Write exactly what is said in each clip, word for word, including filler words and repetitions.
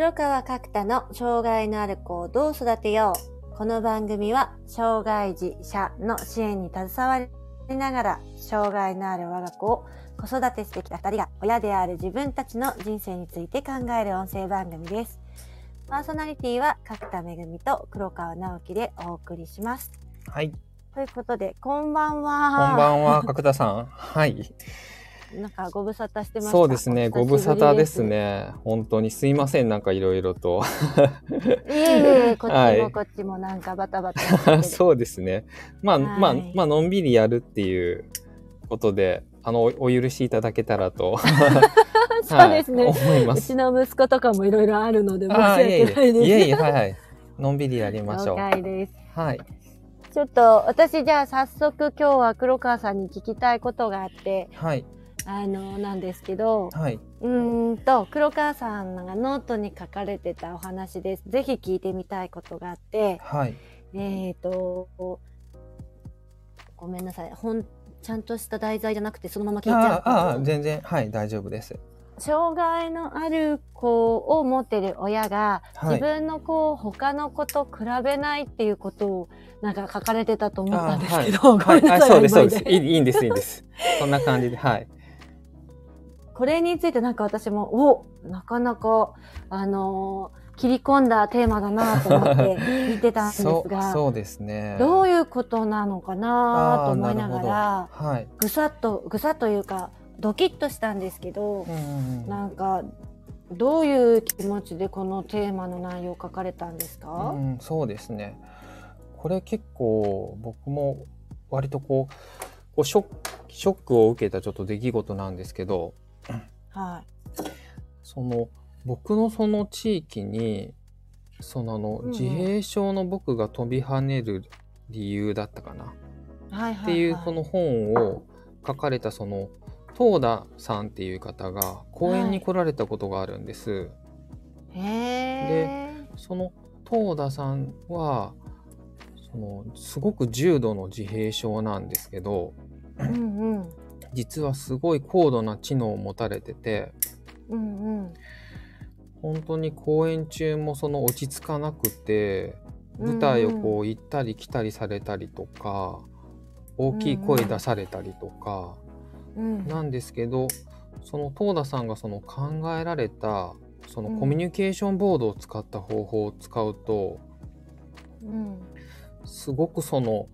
広川角太の障害のある子をどう育てよう。この番組は障害児者の支援に携わりながら障害のある我が子を子育てしてきたふたりが親である自分たちの人生について考える音声番組です。パーソナリティは角田めぐみと黒川直樹でお送りします。はい、ということでこんばんは。こんばんは角田さんはい、なんかご無沙汰してました。そうですね、ご無沙汰ですね。本当にすいません、なんかいろいろといえいえ、こっちもこっちもなんかバタバタ、はい、そうですね、まあ、はい、まあ、まあのんびりやるっていうことであの お, お許しいただけたらとそうですね、はい、うちの息子とかもいろいろあるので申し訳ないです。いえいえ、はいはい、のんびりやりましょう。了解です。はい、ちょっと私じゃあ早速今日は黒川さんに聞きたいことがあって、はい、あのなんですけど、はい、うーんと黒川さんがノートに書かれてたお話です。ぜひ聞いてみたいことがあって、はい、えっとごめんなさい、本ちゃんとした題材じゃなくてそのまま聞いちゃう。ああ、全然、はい、大丈夫です。障害のある子を持ってる親が自分の子を他の子と比べないっていうことをなんか書かれてたと思ったんですけど、はい、ごめんなさい、はい、そうですそうです、いいんですいいんですそんな感じで、はい。これについてなんか私もおなかなかあのー、切り込んだテーマだなと思って見てたんですがそうですね、どういうことなのかなと思いながら、はい、ぐさっとぐさというかドキッとしたんですけど、うんうん、なんかどういう気持ちでこのテーマの内容書かれたんですか？うん、そうですね、これ結構僕も割とこう、こうショック、ショックを受けたちょっと出来事なんですけど、はい、その僕のその地域にそのあの自閉症の僕が飛び跳ねる理由だったかな、うん、っていうこの本を書かれたその東田さんっていう方が講演に来られたことがあるんです、はい、でその東田さんはそのすごく重度の自閉症なんですけど、うんうん、実はすごい高度な知能を持たれてて、うんうん、本当に公演中もその落ち着かなくて舞台をこう行ったり来たりされたりとか、うんうん、大きい声出されたりとかなんですけど、うんうん、その東田さんがその考えられたそのコミュニケーションボードを使った方法を使うと、うん、すごくその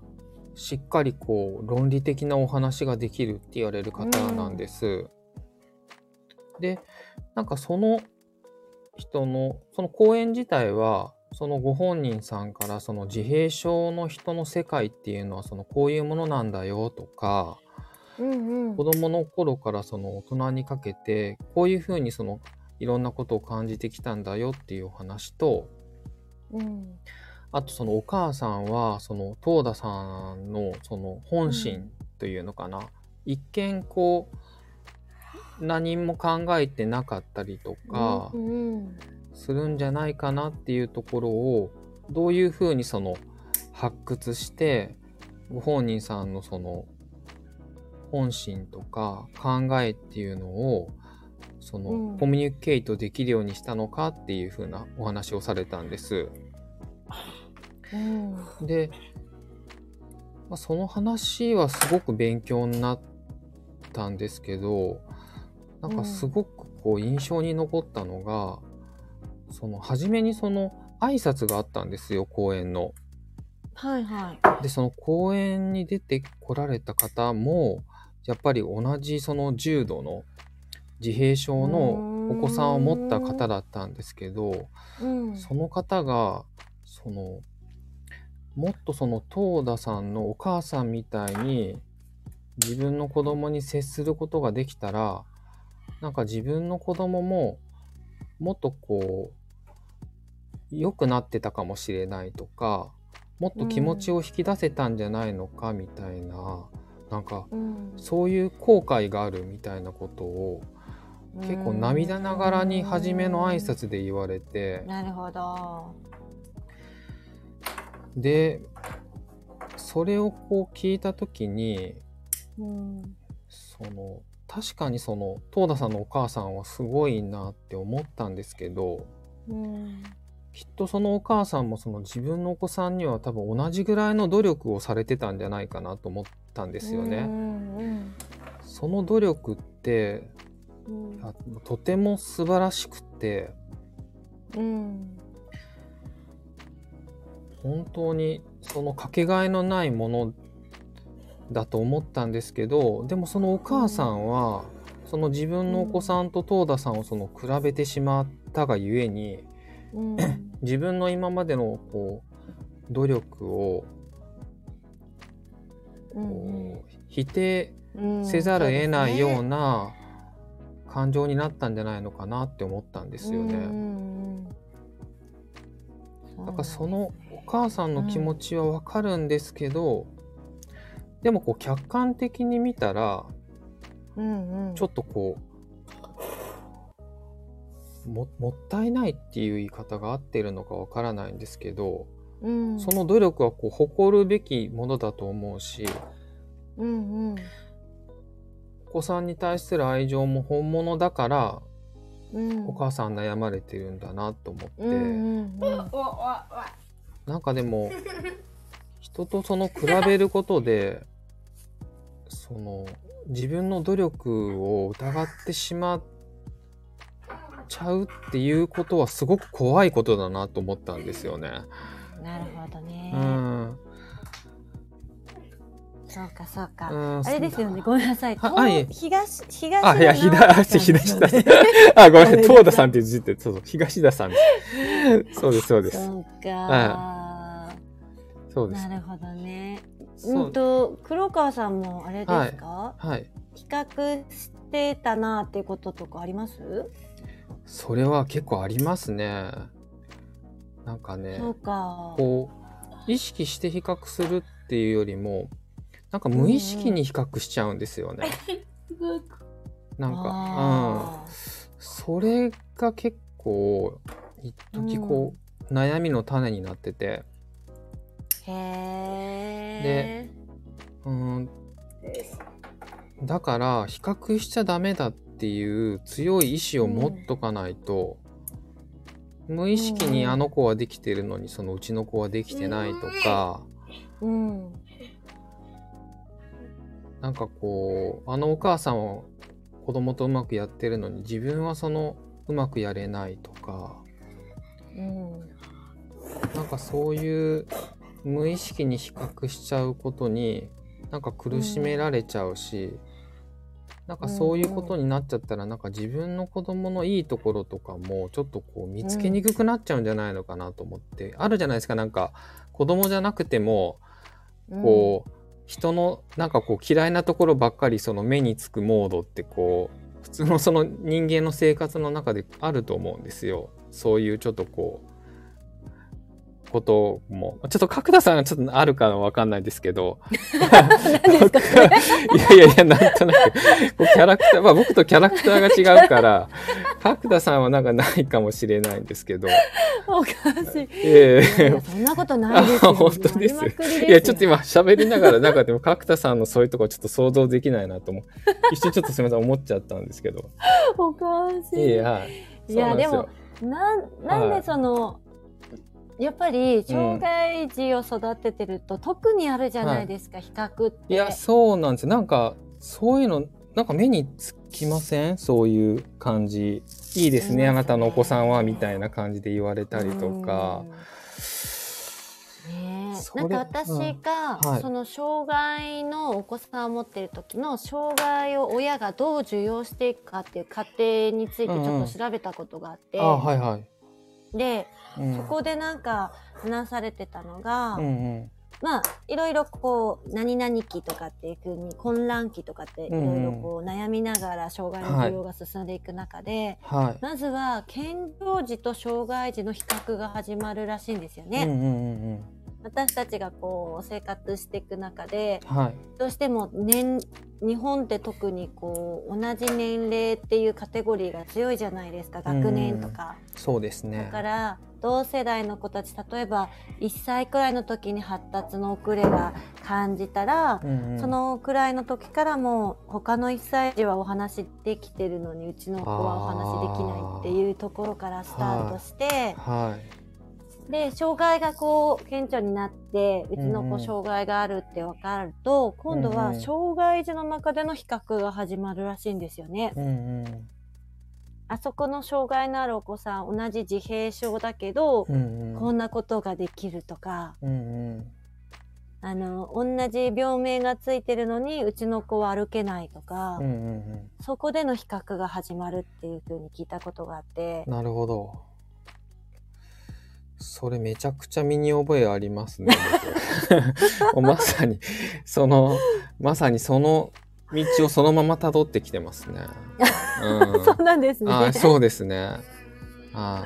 しっかりこう論理的なお話ができるって言われる方なんです、うん、でなんかその人のその講演自体はそのご本人さんからその自閉症の人の世界っていうのはそのこういうものなんだよとか、うんうん、子どもの頃からその大人にかけてこういうふうにそのいろんなことを感じてきたんだよっていうお話と、うんあとそのお母さんはその東田さんのその本心というのかな、うん、一見こう何も考えてなかったりとかするんじゃないかなっていうところをどういうふうにその発掘してご本人さんのその本心とか考えっていうのをそのコミュニケートできるようにしたのかっていうふうなお話をされたんです。うん、で、まあ、その話はすごく勉強になったんですけど、なんかすごくこう印象に残ったのが、うん、その初めにその挨拶があったんですよ、講演の。はいはい。でその講演に出てこられた方もやっぱり同じその重度の自閉症のお子さんを持った方だったんですけど、うん、その方がそのもっとその東田さんのお母さんみたいに自分の子供に接することができたら、なんか自分の子供ももっとこう良くなってたかもしれないとか、もっと気持ちを引き出せたんじゃないのかみたいな、うん、なんかそういう後悔があるみたいなことを結構涙ながらに初めの挨拶で言われて、なるほど。でそれをこう聞いた時に、うん、その確かにその東田さんのお母さんはすごいなって思ったんですけど、うん、きっとそのお母さんもその自分のお子さんには多分同じぐらいの努力をされてたんじゃないかなと思ったんですよね、うんうん、その努力って、うん、とても素晴らしくて、うん、本当にそのかけがえのないものだと思ったんですけど、でもそのお母さんは、うん、その自分のお子さんと東田さんをその比べてしまったがゆえに、うん、自分の今までのこう努力をこう否定せざるを得ないような感情になったんじゃないのかなって思ったんですよね、うんうんうん、だからそのお母さんの気持ちはわかるんですけど、でもこう客観的に見たら、うんうん、ちょっとこう も, もったいないっていう言い方が合ってるのかわからないんですけど、うん、その努力はこう誇るべきものだと思うし、うんうん、お子さんに対する愛情も本物だから、うん、お母さん悩まれてるんだなと思って、うんうんうん、なんかでも人とその比べることでその自分の努力を疑ってしまっちゃうっていうことはすごく怖いことだなと思ったんですよね。なるほどね、うん、そうかそうか、うん、あれですよね、ごめんなさい、はい、東, 東あいや東東田あごめんなさい東田さんって言ってそうそう東田さんそうですそうですそうか、はいそうです、なるほどね、うんと黒川さんもあれですか、はいはい、比較してたなっていうこととかあります？それは結構ありますね。なんかね、そうか、こう意識して比較するっていうよりもなんか無意識に比較しちゃうんですよね、うん、なんかあ、うん、それが結構一時こう、うん、悩みの種になってて、へで、うん、だから比較しちゃダメだっていう強い意志を持っとかないと、うん、無意識にあの子はできてるのにそのうちの子はできてないとか、うんうん、なんかこうあのお母さんは子供とうまくやってるのに自分はそのうまくやれないとか、うん、なんかそういう無意識に比較しちゃうことになんか苦しめられちゃうし、うん、なんかそういうことになっちゃったらなんか自分の子供のいいところとかもちょっとこう見つけにくくなっちゃうんじゃないのかなと思って、うん、あるじゃないですか、なんか子供じゃなくてもこう、うん、人のなんかこう嫌いなところばっかりその目につくモードってこう普通のその人間の生活の中であると思うんですよ、そういうちょっとこうこともちょっと角田さんがちょっとあるかわかんないですけど何ですか、ね、いやいやいや、なんとなくこうキャラクター、まあ、僕とキャラクターが違うから角田さんはなんかないかもしれないんですけど、おかしい、えー、そんなことないですよ、本当ですよ、いやちょっと今喋りながらなんかでも角田さんのそういうところちょっと想像できないなと思う一瞬ちょっとすみません思っちゃったんですけど、おかしい、いや、はい、いやでもな ん, なんでその、はい、やっぱり障害児を育ててると、うん、特にあるじゃないですか、はい、比較って。いやそうなんですよ、なんかそういうのなんか目につきません？そういう感じいいですね、あなたのお子さんはみたいな感じで言われたりとか、うん、ね、なんか私が、うん、はい、その障害のお子さんを持ってる時の障害を親がどう受容していくかっていう過程についてちょっと調べたことがあって、うんうん、あ、はいはい、で、うん、そこでなんか話されてたのが、うんうん、まあいろいろこう何々期とかっていう風に混乱期とかっていろいろこう悩みながら障害の需要が進んでいく中で、はい、まずは健常児と障害児の比較が始まるらしいんですよね、うんうんうん、私たちがこう生活していく中で、はい、どうしても年日本って特にこう同じ年齢っていうカテゴリーが強いじゃないですか、学年とか、うん、そうですね、だから同世代の子たち、例えばいっさいくらいの時に発達の遅れが感じたら、うんうん、そのくらいの時からもう他のいっさい児はお話できてるのにうちの子はお話できないっていうところからスタートして、はいはい、で障害がこう顕著になってうちの子障害があるって分かると、うんうん、今度は障害児の中での比較が始まるらしいんですよね。うんうん、あそこの障害のあるお子さん同じ自閉症だけど、うんうん、こんなことができるとか、うんうん、あの同じ病名がついてるのにうちの子は歩けないとか、うんうんうん、そこでの比較が始まるっていうふうに聞いたことがあって。なるほど、それめちゃくちゃ身に覚えありますね。まさにそのまさにその道をそのまま辿ってきてますね。うん、そうなんですね。あ、そうですね。あ、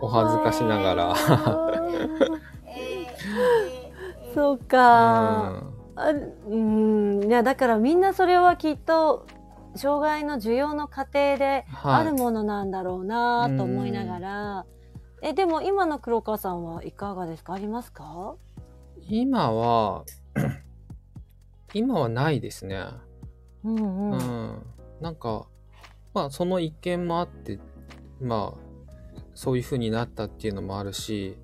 お恥ずかしながら。そうか。あ、うん、いやだからみんなそれはきっと障害の需要の過程であるものなんだろうなと思いながら、はい、えでも今の黒川さんはいかがですか？ありますか？今は今はないですね。うんうん。うん、なんかまあその一件もあって、まあそういう風になったっていうのもあるし、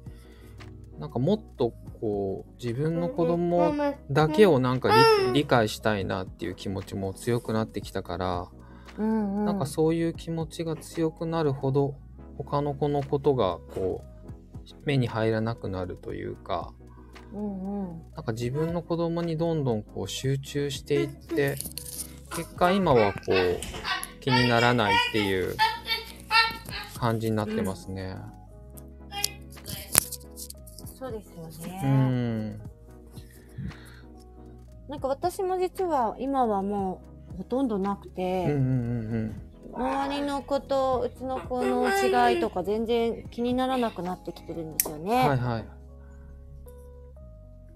なんかもっとこう自分の子供だけをなんか理解したいなっていう気持ちも強くなってきたから、うんうん、なんかそういう気持ちが強くなるほど他の子のことがこう目に入らなくなるというか。うんうん、なんか自分の子供にどんどんこう集中していって結果今はこう気にならないっていう感じになってますね。うん、そうですよね。うん、なんか私も実は今はもうほとんどなくて、うんうんうんうん、周りの子とうちの子の違いとか全然気にならなくなってきてるんですよね。はいはい。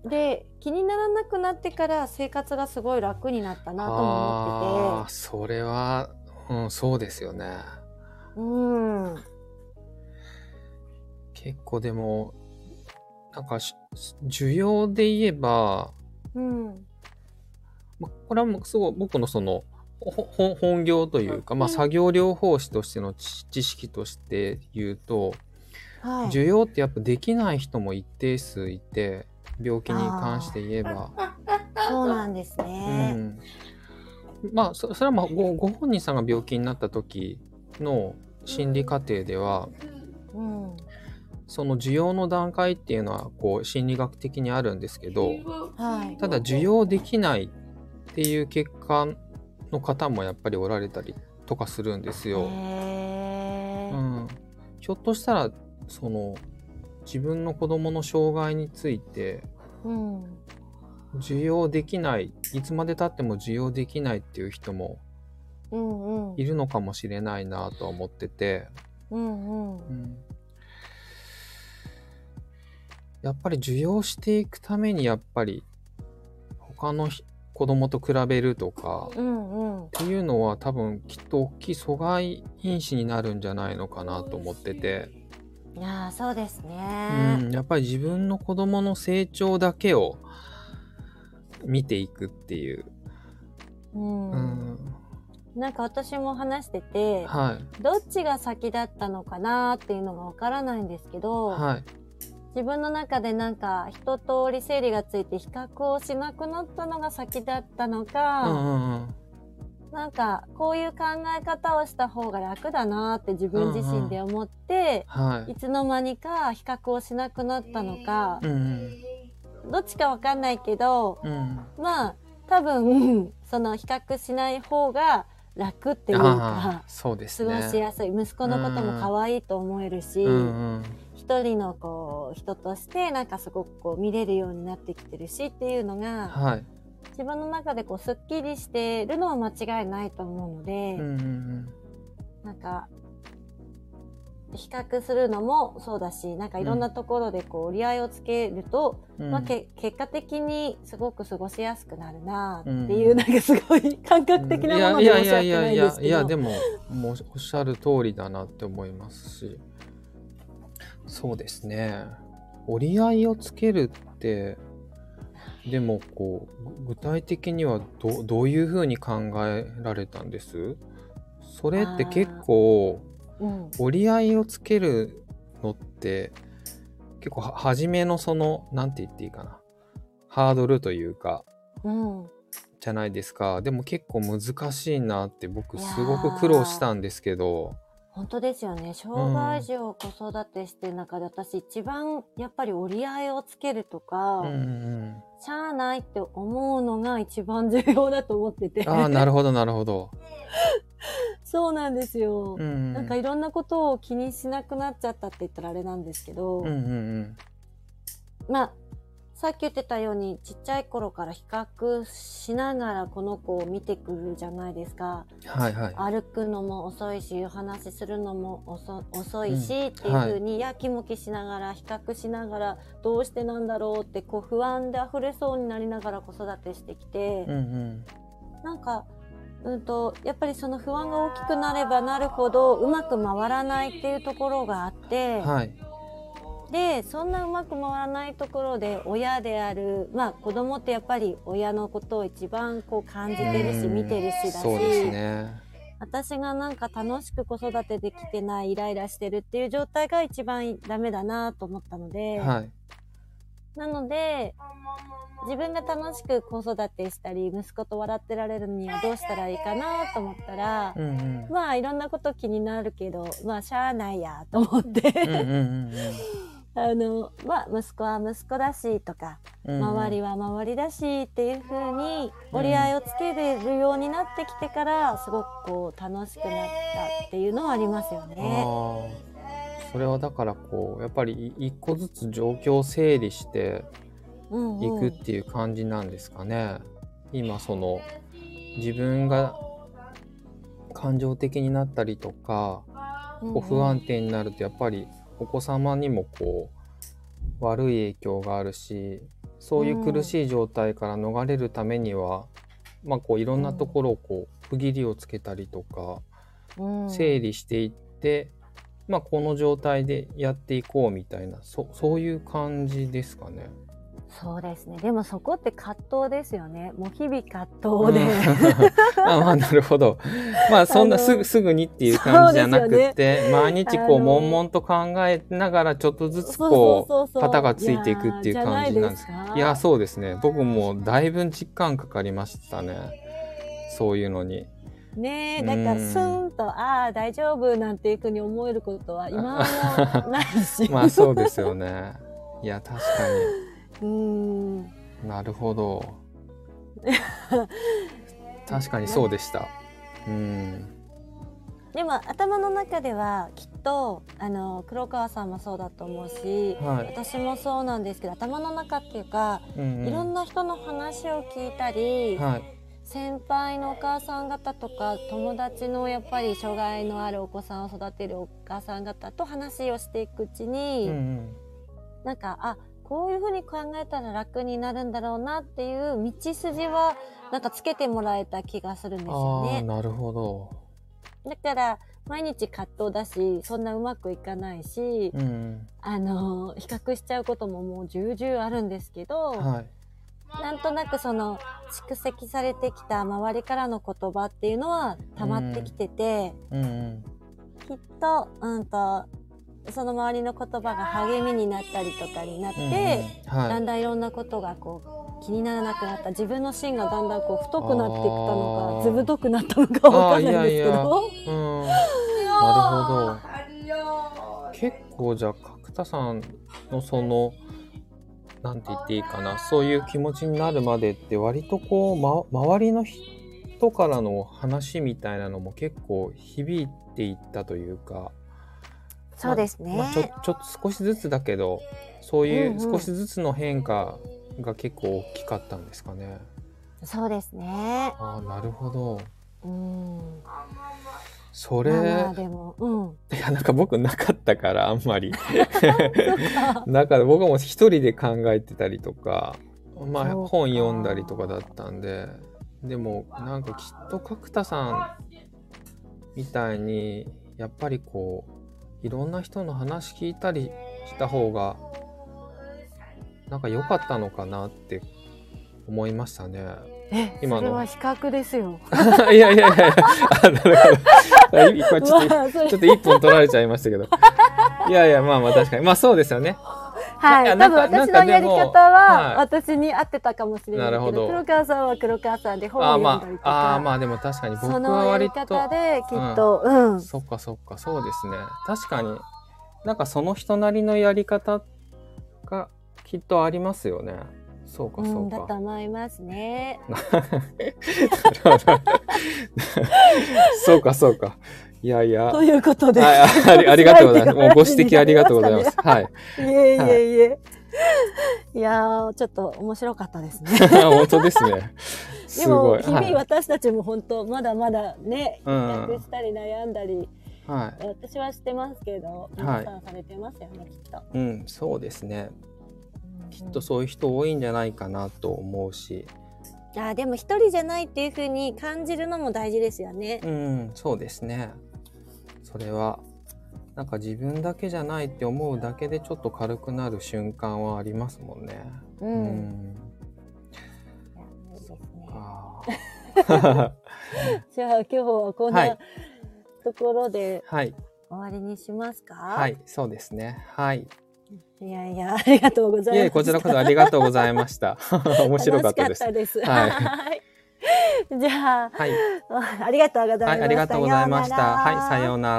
で気にならなくなってから生活がすごい楽になったなとも思ってて。あ、それは、うん、そうですよね。うん。結構でもなんか需要で言えば、うん、ま、これはもうすごい僕のその本業というか、まあ、作業療法士としての知識として言うと、はい、需要ってやっぱできない人も一定数いて。病気に関して言えばそうなんですね、うん、まあ そ, それはまあ ご, ご本人さんが病気になった時の心理過程では、うんうん、その需要の段階っていうのはこう心理学的にあるんですけど、はい、ただ需要できないっていう結果の方もやっぱりおられたりとかするんですよ。へー、うん、ひょっとしたらその自分の子どもの障害について、うん、受容できない、いつまでたっても受容できないっていう人もいるのかもしれないなとは思ってて、うんうんうん、やっぱり受容していくためにやっぱり他の子どもと比べるとか、うんうん、っていうのは多分きっと大きい阻害因子になるんじゃないのかなと思ってて。いや、そうですね、うん、やっぱり自分の子供の成長だけを見ていくっていう、うんうん、なんか私も話してて、はい、どっちが先だったのかなっていうのがわからないんですけど、はい、自分の中でなんか一通り整理がついて比較をしなくなったのが先だったのか、うんうんうん、なんかこういう考え方をした方が楽だなって自分自身で思って、うんうん、はい、いつの間にか比較をしなくなったのか、うんうん、どっちかわかんないけど、うん、まあ多分その比較しない方が楽っていうか、そうですね、過ごしやすい、息子のことも可愛いと思えるし、うんうん、一人のこう人としてなんかすごくこう見れるようになってきてるしっていうのが、はい、自分の中でこうすっきりしてるのは間違いないと思うので、うんうんうん、なんか比較するのもそうだし、なんかいろんなところでこう折り合いをつけると、うん、まあ、け結果的にすごく過ごしやすくなるなっていう、うん、なんかすごい感覚的なもので申し訳ないですけど、いやいやいやいやいや、でももうおっしゃる通りだなって思いますし、そうですね。折り合いをつけるって、でもこう具体的には ど, どういうふうに考えられたんです？それって結構、うん、折り合いをつけるのって結構初めのそのなんて言っていいかなハードルというか、うん、じゃないですか。でも結構難しいなって僕すごく苦労したんですけど。本当ですよね。障害児を子育てしてる中で、うん、私一番やっぱり折り合いをつけるとか、うんうん、しゃあないって思うのが一番重要だと思ってて。ああ、なるほどなるほど。そうなんですよ、うんうん、なんかいろんなことを気にしなくなっちゃったって言ったらあれなんですけど、うんうんうん、まあさっき言ってたようにちっちゃい頃から比較しながらこの子を見てくるじゃないですか、はいはい、歩くのも遅いしお話しするのも 遅, 遅いし、うん、っていう風にやきもきしながら比較しながらどうしてなんだろうってこう不安であふれそうになりながら子育てしてきて、うんうん、なんか、うん、とやっぱりその不安が大きくなればなるほどうまく回らないっていうところがあって、はい、でそんなうまく回らないところで親である、まあ、子供ってやっぱり親のことを一番こう感じてるし見てるしだし、そうですね、私がなんか楽しく子育てできてないイライラしてるっていう状態が一番ダメだなと思ったので、はい、なので自分が楽しく子育てしたり息子と笑ってられるにはどうしたらいいかなと思ったら、うんうん、まあいろんなこと気になるけどまあしゃあないやと思ってうんうんうん、うんあのまあ、息子は息子だしとか、うん、周りは周りだしっていう風に折り合いをつけれるようになってきてからすごくこう楽しくなったっていうのはありますよね。あ、それはだからこうやっぱり一個ずつ状況を整理していくっていう感じなんですかね、うんうん、今その自分が感情的になったりとかこう不安定になるとやっぱりお子様にもこう悪い影響があるし、そういう苦しい状態から逃れるためには、うん、まあこういろんなところをこう区切りをつけたりとか、うん、整理していって、まあ、この状態でやっていこうみたいな そ, そういう感じですかね。そうですね。でもそこって葛藤ですよね。もう日々葛藤で、うん、あ、まあなるほど、まあそんなすぐすぐにっていう感じじゃなくて、ね、毎日こう悶々と考えながらちょっとずつこう、そうそうそうそう、型がついていくっていう感じなんです。いや、じゃないですか。いや、そうですね。僕もだいぶ実感かかりましたね、そういうのにね。え、だからスンとああ大丈夫なんていうふうに思えることは今はないしまあそうですよね。いや確かにうーん、なるほど確かにそうでした、うん、でも頭の中ではきっとあの黒川さんもそうだと思うし、はい、私もそうなんですけど頭の中っていうか、うんうん、いろんな人の話を聞いたり、はい、先輩のお母さん方とか友達のやっぱり障害のあるお子さんを育てるお母さん方と話をしていくうちに、うんうん、なんかあこういうふうに考えたら楽になるんだろうなっていう道筋はなんかつけてもらえた気がするんですよね。あ、なるほど。だから毎日葛藤だしそんなうまくいかないし、うん、あの比較しちゃうことももう重々あるんですけど、はい、なんとなくその蓄積されてきた周りからの言葉っていうのは溜まってきてて、うんうん、きっとうんとその周りの言葉が励みになったりとかになって、うんうんはい、だんだんいろんなことがこう気にならなくなった、自分の芯がだんだんこう太くなってきたのかずぶ太くなったのかわかんないんですけど。いやいや、うん、なるほど。結構じゃあ角田さんのそのなんて言っていいかな、そういう気持ちになるまでって割とこう、ま、周りの人からの話みたいなのも結構響いていったというか。そうですね、まあ、ちょ、ちょっと少しずつだけどそういう少しずつの変化が結構大きかったんですかね、うんうん、そうですね。あ、なるほど、うん、それ、まあ、でも、うん、いやなんか僕なかったからあんまりなんか僕も一人で考えてたりとか、まあ、本読んだりとかだったんで。でもなんかきっと角田さんみたいにやっぱりこういろんな人の話聞いたりした方がなんか良かったのかなって思いましたね。え、今のそれは比較ですよ。いやいやいや、あ、なるほど。これちょっと、まあ、ちょっといっぽん取られちゃいましたけど。いやいや、まあまあ確かに、まあそうですよね。はい、多分私のやり方は私に合ってたかもしれないけど、はい、黒川さんは黒川さんで本を読んだりとか、あ、まあ、あ、まあでも確かに僕は割とそのやり方できっと、うんうん、そっかそっか、そうですね。確かになんかその人なりのやり方がきっとありますよね。そうかそうか、うん、だと思いますね。そうかそうか。いやいや。ということで、はい、あり、ありがとうございます。もうご指摘ありがとうございます。はい。いえいえいえ。いや、ちょっと面白かったですね。本当ですね。でも日々私たちも本当まだまだね、比較したり悩んだり、はい、私はしてますけど、皆さんされてますよね、はい、きっと。うん、そうですね。きっとそういう人多いんじゃないかなと思うし。うん、あ、でも一人じゃないっていう風に感じるのも大事ですよね。うん、そうですね。それはなんか自分だけじゃないって思うだけでちょっと軽くなる瞬間はありますもんね。うん。うん、いや、そうですね。じゃあ今日はこんな、はい、ところで終わりにしますか。はい、はい、そうですね。はい。いやいや、ありがとうございました。いやいや、こちらこそありがとうございました。面白かったです。楽しかったです。はい。じゃあ、はい、ありがとうございました。はい、ありがとうございました。はい、さような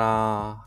ら。